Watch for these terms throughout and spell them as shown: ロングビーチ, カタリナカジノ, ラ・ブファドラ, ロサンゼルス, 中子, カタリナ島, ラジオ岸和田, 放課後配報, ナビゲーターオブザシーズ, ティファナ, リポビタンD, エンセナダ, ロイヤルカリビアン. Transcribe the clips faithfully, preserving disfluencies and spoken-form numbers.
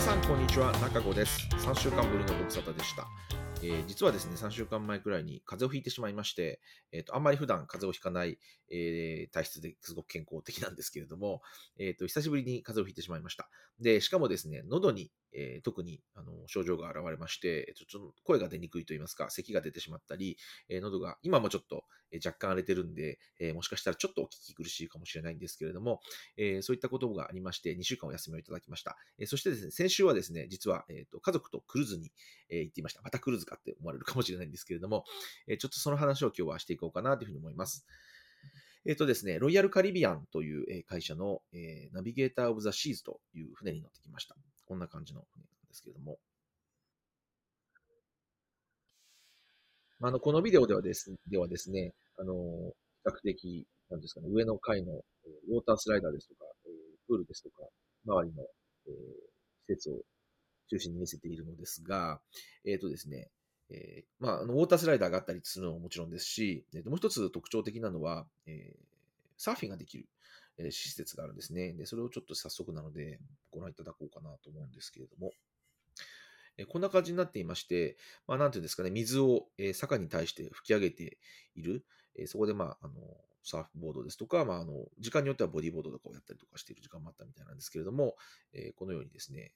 皆さんこんにちは、中子です。さんしゅうかんぶりのご無沙汰でした。えー、実はですね、さんしゅうかんまえくらいに風邪をひいてしまいまして、えー、とあんまり普段風邪をひかない、えー、体質ですごく健康的なんですけれども、えー、と久しぶりに風邪をひいてしまいました。で、しかもですね、喉に、えー、特にあの症状が現れまして、えー、とちょっと声が出にくいといいますか、咳が出てしまったり、えー、喉が今もちょっと、えー、若干荒れてるんで、えー、もしかしたらちょっとお聞き苦しいかもしれないんですけれども、えー、そういったことがありましてにしゅうかんお休みをいただきました。えー、そしてですね、先週はですね、実は、えー、と家族とクルーズに、えー、行っていました。またクルーズかって思われるかもしれないんですけれども、えー、ちょっとその話を今日はしていこうかなというふうに思います。えっとですね、ロイヤルカリビアンという会社の、えー、ナビゲーターオブザシーズという船に乗ってきました。こんな感じの船なんですけれども、あのこのビデオではですね、ではですね、あの比較的なんですかね、上の階の、えー、ウォータースライダーですとか、えー、プールですとか、周りの、えー、施設を中心に見せているのですが、えっとですね、えーまあ、あのウォータースライダーがあったりするのももちろんですし、えー、もう一つ特徴的なのは、えー、サーフィンができる、えー、施設があるんですね。で、それをちょっと早速なのでご覧いただこうかなと思うんですけれども、えー、こんな感じになっていまして、まあ、なんていうんですかね、水を、えー、坂に対して吹き上げている、えー、そこで、まあ、あのサーフボードですとか、まあ、あの時間によってはボディーボードとかをやったりとかしている時間もあったみたいなんですけれども、えー、このようにですね、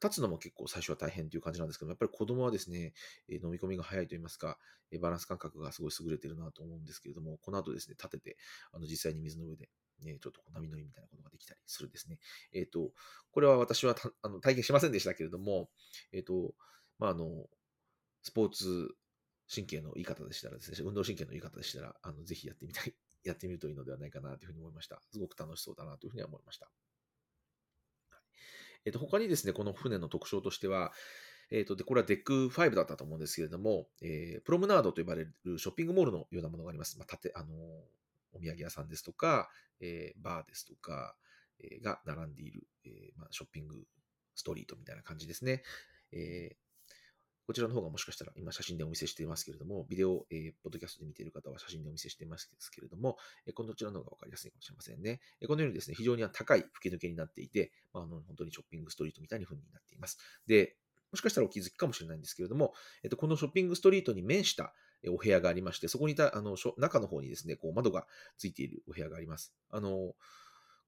立つのも結構最初は大変という感じなんですけども、やっぱり子供はですね、飲み込みが早いといいますか、バランス感覚がすごい優れているなと思うんですけれども、この後ですね、立てて、あの実際に水の上で、ね、ちょっと波乗りみたいなことができたりするんですね。えっと、これは私はたあの体験しませんでしたけれども、えっと、まあ、あの、スポーツ神経のいい方でしたらですね、運動神経のいい方でしたら、あのぜひやってみたい、やってみるといいのではないかなというふうに思いました。すごく楽しそうだなというふうには思いました。えっと、他にですね、この船の特徴としては、えっと、で、これはデックごだったと思うんですけれども、えー、プロムナードと呼ばれるショッピングモールのようなものがあります。まあ、建て、あのー、お土産屋さんですとか、えー、バーですとか、えー、が並んでいる、えーまあ、ショッピングストリートみたいな感じですね。えー、こちらの方がもしかしたら今写真でお見せしていますけれども、ビデオ、えー、ポッドキャストで見ている方は写真でお見せしていますけれども、えー、こちらの方が分かりやすいかもしれませんね。えー、このようにですね、非常に高い吹き抜けになっていて、まあ、あの本当にショッピングストリートみたいな風になっています。で、もしかしたらお気づきかもしれないんですけれども、えー、とこのショッピングストリートに面したお部屋がありまして、そこにたあの中の方にですね、こう窓がついているお部屋があります。あの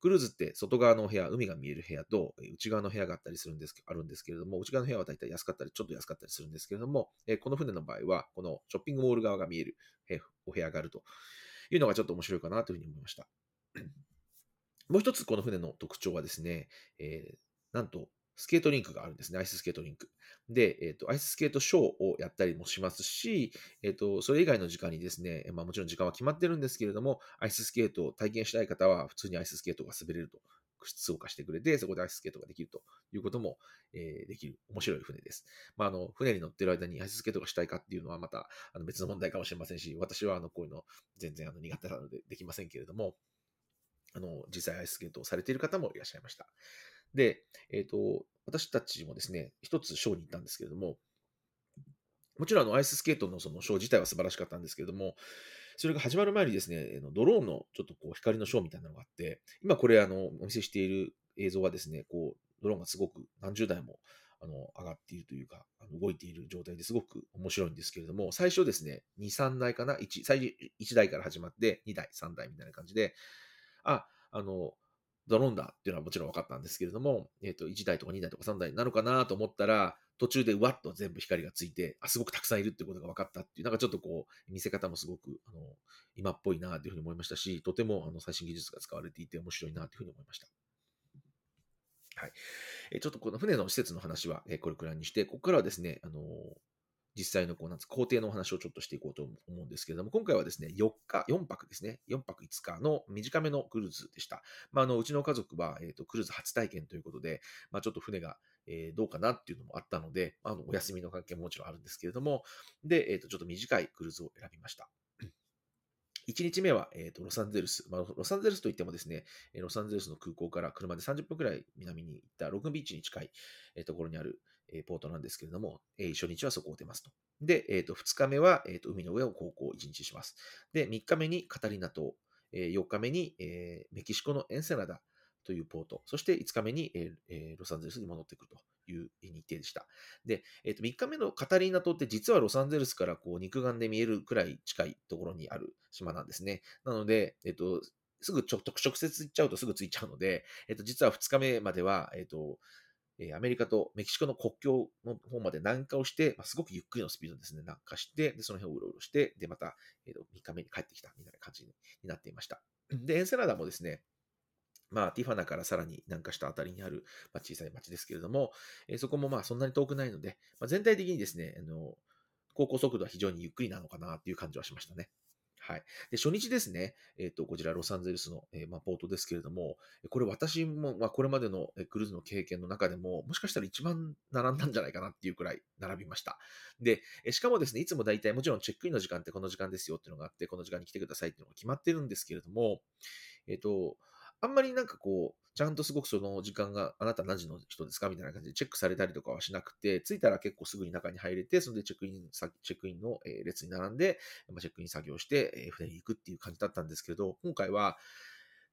クルーズって外側のお部屋、海が見える部屋と内側の部屋があったりするんです、あるんですけれども、内側の部屋は大体安かったり、ちょっと安かったりするんですけれども、えこの船の場合は、このショッピングモール側が見えるお部屋があるというのがちょっと面白いかなというふうに思いました。もう一つこの船の特徴はですね、えー、なんとスケートリンクがあるんですね、アイススケートリンク。で、えっと、アイススケートショーをやったりもしますし、えっと、それ以外の時間にですね、まあもちろん時間は決まってるんですけれども、アイススケートを体験したい方は、普通にアイススケートが滑れると、通過してくれて、そこでアイススケートができるということも、えー、できる、面白い船です。まあ、あの、船に乗ってる間にアイススケートがしたいかっていうのはまたあの別の問題かもしれませんし、私はあの、こういうの全然あの苦手なのでできませんけれども、あの、実際アイススケートをされている方もいらっしゃいました。で、えっと、私たちもですね、一つショーに行ったんですけれども、もちろんあのアイススケートのそのショー自体は素晴らしかったんですけれども、それが始まる前にですね、ドローンのちょっとこう光のショーみたいなのがあって、今これあのお見せしている映像はですね、こうドローンがすごく何十台もあの上がっているというか、あの動いている状態ですごく面白いんですけれども、最初ですね、に、さんだいかな、いち、最初いちだいから始まって、にだい、さんだいみたいな感じで、あ、あの、ドローンだっていうのはもちろん分かったんですけれども、えっと、いちだいとかにだいとかさんだいなのかなと思ったら、途中でうわっと全部光がついて、あ、すごくたくさんいるってことが分かったっていう、なんかちょっとこう、見せ方もすごく、あの、今っぽいなというふうに思いましたし、とても、あの、最新技術が使われていて面白いなというふうに思いました。はい。え、ちょっとこの船の施設の話は、え、これくらいにして、ここからはですね、あの、実際のこうなんつ工程のお話をちょっとしていこうと思うんですけれども、今回はですね、よっか、よんはくですね、よんはくいつかの短めのクルーズでした。まあ、あの、うちの家族は、えっと、クルーズ初体験ということで、まあ、ちょっと船が、えー、どうかなっていうのもあったので、あの、お休みの関係ももちろんあるんですけれども、で、えっと、ちょっと短いクルーズを選びました。いちにちめは、えっと、ロサンゼルス。まあ、ロサンゼルスといってもですね、ロサンゼルスの空港から車でさんじゅっぷんくらい南に行ったロングビーチに近いところにあるポートなんですけれども、初日はそこを出ますと。で、えっと、ふつかめは、えっと、海の上を航行いちにちします。で、みっかめにカタリナ島、よっかめにメキシコのエンセナダというポート、そしていつかめにロサンゼルスに戻ってくるという日程でした。で、えっと、みっかめのカタリーナ島って実はロサンゼルスからこう肉眼で見えるくらい近いところにある島なんですね。なので、えっと、すぐちょ直接行っちゃうとすぐ着いちゃうので、えっと、実はふつかめまでは、えっと、アメリカとメキシコの国境の方まで南下をして、まあ、すごくゆっくりのスピードですね、南下して、でその辺をうろうろして、で、また、えー、みっかめに帰ってきたみたいな感じになっていました。で、エンセラダもですね、まあ、ティファナからさらに南下したあたりにある、まあ、小さい町ですけれども、えー、そこもまあそんなに遠くないので、まあ、全体的にですね、あの、航行速度は非常にゆっくりなのかなという感じはしましたね。はい。で、初日ですね。えっと、こちらロサンゼルスの、えーまあ、ポートですけれども、これ私も、まあ、これまでのクルーズの経験の中でも、もしかしたら一番並んだんじゃないかなっていうくらい並びました。で、しかもですね、いつも大体もちろんチェックインの時間ってこの時間ですよっていうのがあって、この時間に来てくださいっていうのが決まってるんですけれども、えっと、あんまりなんかこう、ちゃんとすごくその時間があなた何時の人ですかみたいな感じでチェックされたりとかはしなくて、着いたら結構すぐに中に入れて、それでチェックイン、チェックインの列に並んで、チェックイン作業して船に行くっていう感じだったんですけれど、今回は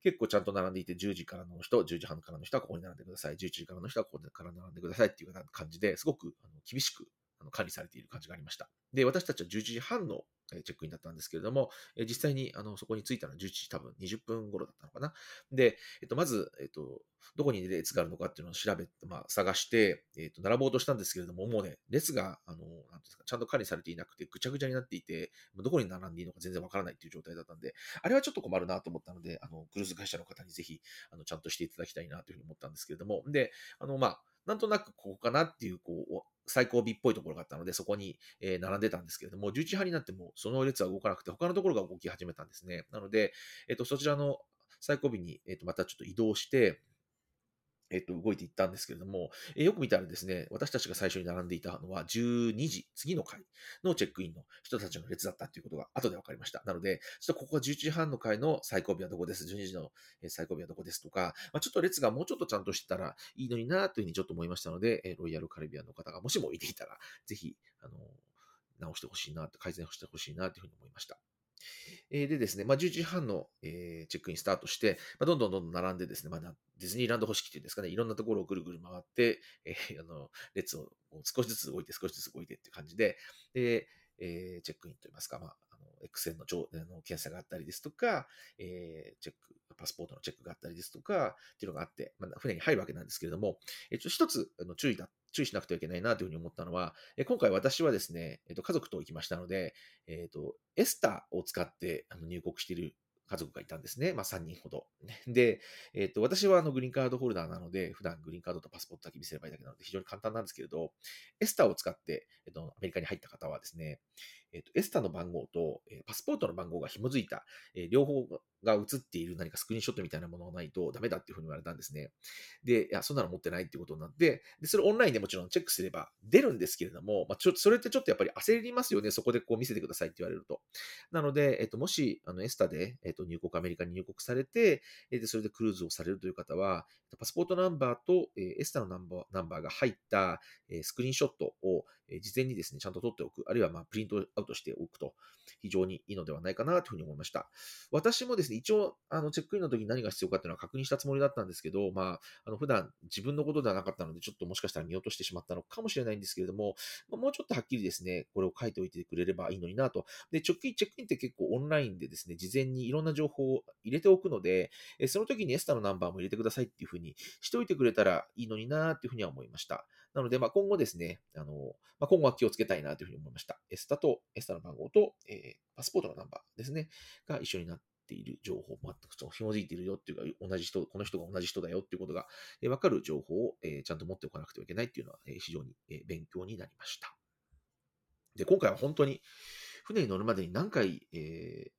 結構ちゃんと並んでいて、じゅうじからの人、じゅうじはんからの人はここに並んでください、じゅういちじからの人はここから並んでくださいっていう感じですごく厳しく管理されている感じがありました。で、私たちはじゅういちじはんのチェックインだったんですけれども、実際にあのそこに着いたのはじゅういちじ多分にじゅっぷん頃だったのかな。で、えっと、まず、えっと、どこに列があるのかっていうのを調べ、まあ、探して、えっと、並ぼうとしたんですけれども、もうね、列が、あの、なんていうんですか、ちゃんと管理されていなくて、ぐちゃぐちゃになっていて、どこに並んでいいのか全然わからないっていう状態だったんで、あれはちょっと困るなと思ったので、あの、クルーズ会社の方にぜひ、あの、ちゃんとしていただきたいなというふうに思ったんですけれども、で、あの、まあ、なんとなくここかなっていう、こう、最後尾っぽいところがあったので、そこに並んでたんですけれども、じゅういちじはんになってもその列は動かなくて、他のところが動き始めたんですね。なので、えっと、そちらの最後尾に、えっと、またちょっと移動して、えっと、動いていったんですけれども、えー、よく見たらですね、私たちが最初に並んでいたのはじゅうにじ、次の回のチェックインの人たちの列だったということが後で分かりました。なので、ちょっとここはじゅういちじはんの回の最後尾はどこです、じゅうにじの最後尾はどこですとか、まあ、ちょっと列がもうちょっとちゃんとしてたらいいのになというふうにちょっと思いましたので、ロイヤルカリビアンの方がもしもいていたら、ぜひ、あの、直してほしいな、改善してほしいなというふうに思いました。でですね、まあ、じゅういちじはんのチェックインスタートして、まあ、どんどんどんどん並んでですね、まあ、ディズニーランド方式っていうんですかね、いろんなところをぐるぐる回って、えー、あの列を少しずつ動いて少しずつ動いてっていう感じで、で、えー、チェックインといいますか、まあ、あの X 線の検査があったりですとか、えー、チェックパスポートのチェックがあったりですとかっていうのがあって、まあ、船に入るわけなんですけれども、えー、ちょ一つあの注意だ注意しなくてはいけないなというふうに思ったのは、えー、今回私はですね、えーと、家族と行きましたので、えーと、エスターを使ってあの入国している家族がいたんですね。まあさんにんほど。で、えっと、私はあのグリーンカードホルダーなので、普段グリーンカードとパスポートだけ見せればいいだけなので非常に簡単なんですけれど、エスターを使って、えっと、アメリカに入った方はですね、えっと、エスターの番号と、えー、パスポートの番号が紐づいた、えー、両方が写っている何かスクリーンショットみたいなものがないとダメだっていうふうに言われたんですね。で、いや、そんなの持ってないっていうことになって、で、それオンラインでもちろんチェックすれば出るんですけれども、まあ、ちょっと、それってちょっとやっぱり焦りますよね。そこでこう見せてくださいって言われると。なので、えっと、もし、あの、エスターで、えっと入国アメリカに入国されて、でそれでクルーズをされるという方は、パスポートナンバーとエスタのナンバー、ナンバーが入ったスクリーンショットを事前にですね、ちゃんと撮っておく、あるいはまあプリントアウトしておくと非常にいいのではないかなというふうに思いました。私もですね、一応あのチェックインの時に何が必要かっていうのは確認したつもりだったんですけど、まあ、あの普段自分のことではなかったので、ちょっともしかしたら見落としてしまったのかもしれないんですけれども、もうちょっとはっきりですね、これを書いておいてくれればいいのになと。で、直近チェックインって結構オンラインでですね、事前にいろんな情報を入れておくので、その時にエスタのナンバーも入れてくださいっていうふうにしておいてくれたらいいのになっていうふうには思いました。なので、まあ、今後ですね、あの、まあ、今後は気をつけたいなというふうに思いました。エスタとエスタの番号と、えー、パスポートのナンバーですね、が一緒になっている情報、まあ、紐づいているよっていうか、同じ人、この人が同じ人だよっていうことが、えー、分かる情報を、えー、ちゃんと持っておかなくてはいけないっていうのは、えー、非常に、えー、勉強になりました。で、今回は本当に船に乗るまでに何回、えー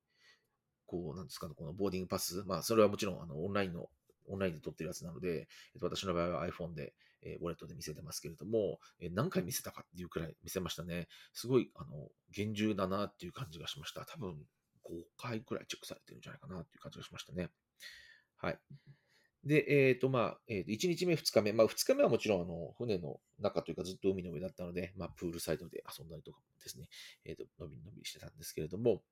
こう、なんですかね、このボーディングパス。まあ、それはもちろん、あの、オンラインの、オンラインで撮ってるやつなので、私の場合は iPhone で、えー、ウォレットで見せてますけれども、えー、何回見せたかっていうくらい見せましたね。すごい、あの、厳重だなっていう感じがしました。多分、ごかいくらいチェックされてるんじゃないかなっていう感じがしましたね。はい。で、えっ、ー、と、まあ、えー、いちにちめ、ふつかめ。まあ、ふつかめはもちろん、あの、船の中というかずっと海の上だったので、まあ、プールサイドで遊んだりとかもですね、えっ、ー、と、のびのびしてたんですけれども、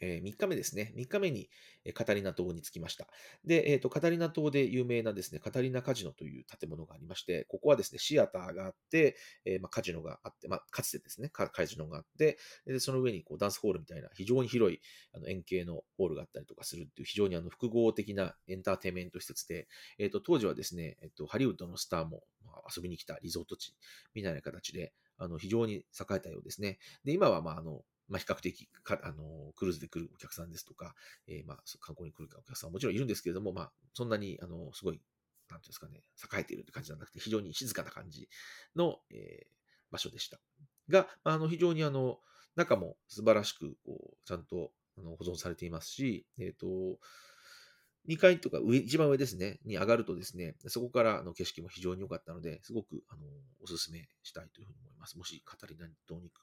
えー、みっかめですね。みっかめにカタリナ島に着きました。で、えーと、カタリナ島で有名なですね、カタリナカジノという建物がありまして、ここはですね、シアターがあって、えーまあ、カジノがあって、まあ、かつてですね、カジノがあって、でその上にこうダンスホールみたいな非常に広いあの円形のホールがあったりとかするっていう非常にあの複合的なエンターテインメント施設で、えーと、当時はですね、えーと、ハリウッドのスターも遊びに来たリゾート地みたいな形で、あの非常に栄えたようですね。で、今はまああのまあ、比較的かあのクルーズで来るお客さんですとか、えー、まあ観光に来るお客さんはもちろんいるんですけれども、まあ、そんなにあのすごい、なんていうんですかね、栄えているって感じじゃなくて、非常に静かな感じの、えー、場所でした。が、あの非常にあの中も素晴らしくこうちゃんとあの保存されていますし、えーと、にかいとか上、一番上ですね、に上がるとですね、そこからの景色も非常に良かったので、すごくあのおすすめしたいというふうに思います。もしカタリナ島に行く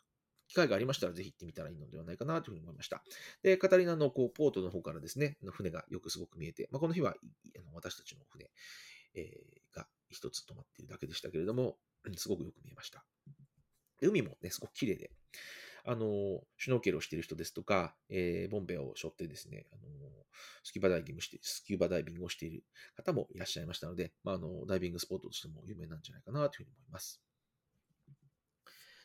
機会がありましたら、ぜひ行ってみたらいいのではないかなというふうに思いました。で、カタリナのこうポートの方からですね、船がよくすごく見えて、まあ、この日はあの私たちの船、えー、が一つ止まっているだけでしたけれども、すごくよく見えました。で、海もね、すごく綺麗で、あの、シュノーケルをしている人ですとか、えー、ボンベを背負ってですね、あのスキューバダイビングして、スキューバダイビングをしている方もいらっしゃいましたので、まあ、あのダイビングスポットとしても有名なんじゃないかなというふうに思います。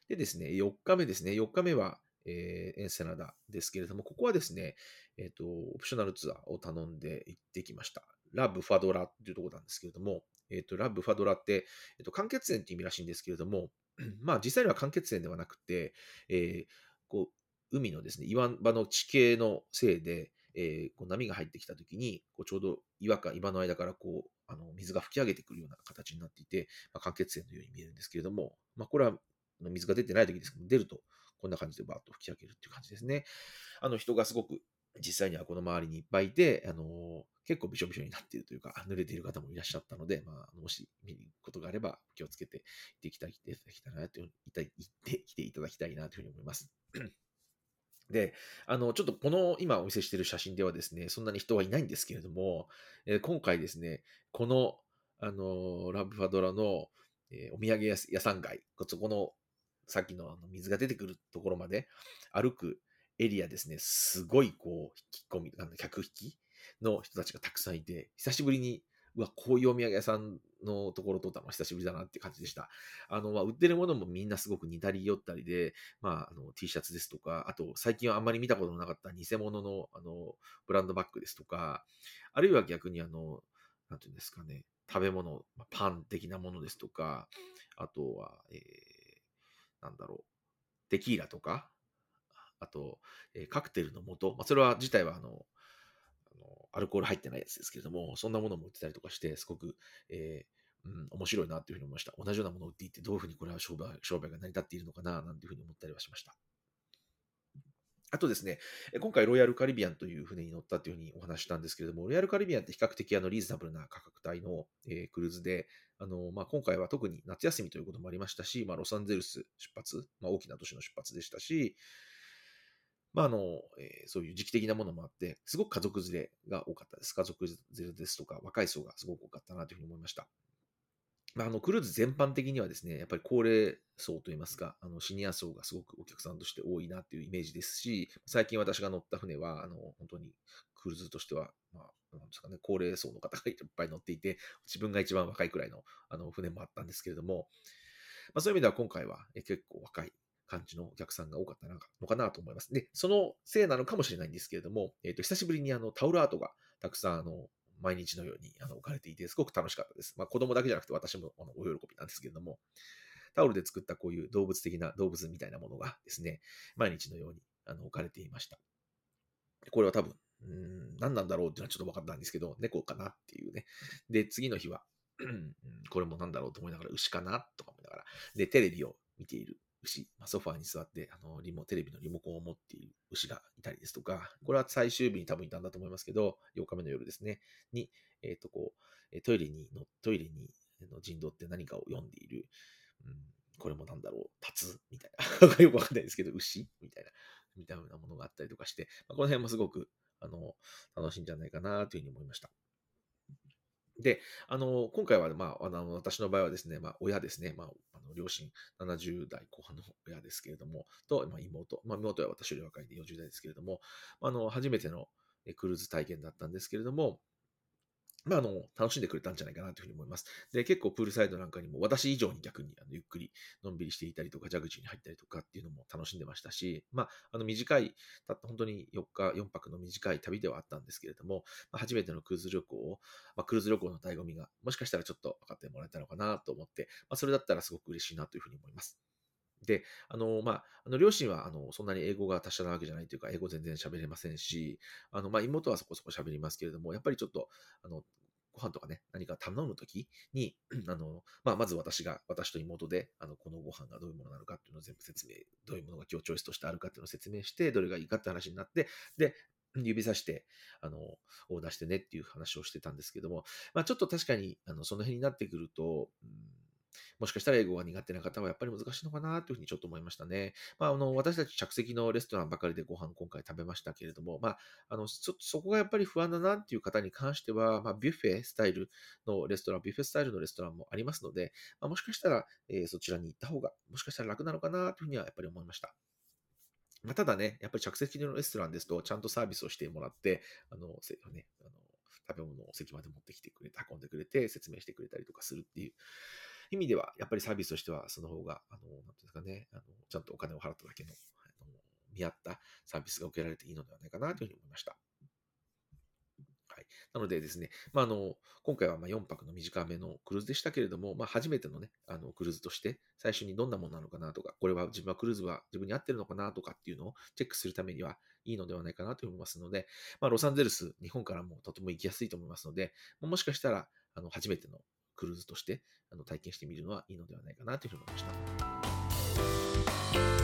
でですね、よっかめですね。よっかめは、えー、エンセナダですけれども、ここはですね、えーと、オプショナルツアーを頼んで行ってきました。ラ・ブファドラというところなんですけれども、えーと、ラ・ブファドラって、えーと、間欠泉という意味らしいんですけれども、まあ、実際には間欠泉ではなくて、えー、こう海のですね、岩場の地形のせいで、えー、こう波が入ってきたときにこうちょうど岩か岩の間からこうあの水が吹き上げてくるような形になっていて、まあ、間欠泉のように見えるんですけれども、まあ、これは水が出てないときですけど、出るとこんな感じでバーッと吹き上げるっていう感じですね。あの人がすごく実際にはこの周りにいっぱいいて、あのー、結構びしょびしょになっているというか、濡れている方もいらっしゃったので、まあ、もし見に行くことがあれば気をつけて行ってきたいなという行ってきていただきたいなというふうに思います。で、あのちょっとこの今お見せしている写真ではですね、そんなに人はいないんですけれども、えー、今回ですね、この、あのー、ラブファドラの、えー、お土産屋さん街、そこのさっきの水が出てくるところまで歩くエリアですね、すごいこう引き込み、あの客引きの人たちがたくさんいて、久しぶりに、うわ、こういうお土産屋さんのところ通ったのは久しぶりだなって感じでした。あの、まあ、売ってるものもみんなすごく似たり寄ったりで、まあ、あの T シャツですとか、あと最近はあんまり見たことのなかった偽物の、あのブランドバッグですとか、あるいは逆にあの、なんていうんですかね、食べ物、パン的なものですとか、あとは、えーなんだろう、テキーラとか、あと、えー、カクテルの素、まあ、それは自体はあのあのアルコール入ってないやつですけれども、そんなものも売ってたりとかして、すごく、えーうん、面白いなというふうに思いました。同じようなものを売っていって、どういうふうにこれは商売、商売が成り立っているのかななんていうふうに思ったりはしました。あとですね、今回ロイヤルカリビアンという船に乗ったというふうにお話したんですけれども、ロイヤルカリビアンって比較的あのリーズナブルな価格帯の、えー、クルーズで、あのまあ、今回は特に夏休みということもありましたし、まあ、ロサンゼルス出発、まあ、大きな都市の出発でしたし、まああのえー、そういう時期的なものもあって、すごく家族連れが多かったです。家族連れですとか、若い層がすごく多かったなというふうに思いました。まあ、あのクルーズ全般的にはですね、やっぱり高齢層といいますか、あのシニア層がすごくお客さんとして多いなというイメージですし、最近私が乗った船は、あの本当にクルーズとしては、まあなんですかね、高齢層の方がいっぱい乗っていて、自分が一番若いくらいの、あの船もあったんですけれども、まあ、そういう意味では今回は結構若い感じのお客さんが多かったのかなと思います。で、そのせいなのかもしれないんですけれども、えーと、久しぶりにあのタオルアートがたくさんあの毎日のようにあの置かれていて、すごく楽しかったです。まあ、子供だけじゃなくて私もあのお喜びなんですけれども、タオルで作ったこういう動物的な、動物みたいなものがですね、毎日のようにあの置かれていました。これは多分、うーん、何なんだろうっていうのはちょっと分かったんですけど、猫かなっていうね。で、次の日は、うん、これも何だろうと思いながら、牛かなとか思いながら、で、テレビを見ている牛、まあ、ソファーに座ってあのリモ、テレビのリモコンを持っている牛がいたりですとか、これは最終日に多分いたんだと思いますけど、ようかめの夜ですね、に、えっとこう、トイレに、トイレに人道って何かを読んでいる、うん、これもなんだろう、タツみたいな、よくわかんないですけど、牛みたいな、みたいなものがあったりとかして、まあ、この辺もすごくあの楽しいんじゃないかなというふうに思いました。で、あの今回は、まあ、あの私の場合はですね、まあ、親ですね、まあ、の両親ななじゅうだいこうはんの親ですけれども、と、まあ、妹、まあ、妹は私より若いんでよんじゅうだいですけれども、あの初めてのクルーズ体験だったんですけれども、まあ、あの、楽しんでくれたんじゃないかなというふうに思います。で、結構プールサイドなんかにも私以上に逆にあのゆっくりのんびりしていたりとか、ジャグジーに入ったりとかっていうのも楽しんでましたし、まあ、あの短い、たった本当によっか、よんぱくの短い旅ではあったんですけれども、まあ、初めてのクルーズ旅行を、まあ、クルーズ旅行の醍醐味がもしかしたらちょっと分かってもらえたのかなと思って、まあ、それだったらすごく嬉しいなというふうに思います。で、あの、まあ、あの両親は、あの、そんなに英語が達者なわけじゃないというか、英語全然喋れませんし、あの、まあ、妹はそこそこ喋りますけれども、やっぱりちょっと、あの、ご飯とかね、何か頼むときに、あの、まあ、まず私が、私と妹で、あの、このご飯がどういうものなのかっていうのを全部説明、どういうものが今日チョイスとしてあるかっていうのを説明して、どれがいいかって話になって、で、指さして、あの、オーダーしてねっていう話をしてたんですけども、まあ、ちょっと確かに、あの、その辺になってくると、うんもしかしたら英語が苦手な方はやっぱり難しいのかなというふうにちょっと思いましたね。まあ、あの私たち着席のレストランばかりでご飯今回食べましたけれども、まあ、あの そ, そこがやっぱり不安だなっていう方に関しては、まあ、ビュッフェスタイルのレストラン、ビュッフェスタイルのレストランもありますので、まあ、もしかしたら、えー、そちらに行った方がもしかしたら楽なのかなというふうにはやっぱり思いました。まあ、ただね、やっぱり着席のレストランですとちゃんとサービスをしてもらって、あのね、あの食べ物を席まで持ってきてくれて、運んでくれて、説明してくれたりとかするっていう意味では、やっぱりサービスとしては、その方が、あの、なんていうんですかね、あの、ちゃんとお金を払っただけの、あの、見合ったサービスが受けられていいのではないかなというふうに思いました。はい。なのでですね、まあ、あの、今回はまあよんぱくの短めのクルーズでしたけれども、まあ、初めてのね、あの、クルーズとして、最初にどんなものなのかなとか、これは自分はクルーズは自分に合ってるのかなとかっていうのをチェックするためにはいいのではないかなと思いますので、まあ、ロサンゼルス、日本からもとても行きやすいと思いますので、もしかしたら、あの、初めてのクルーズとしてあの体験してみるのはいいのではないかなというふうに思いました。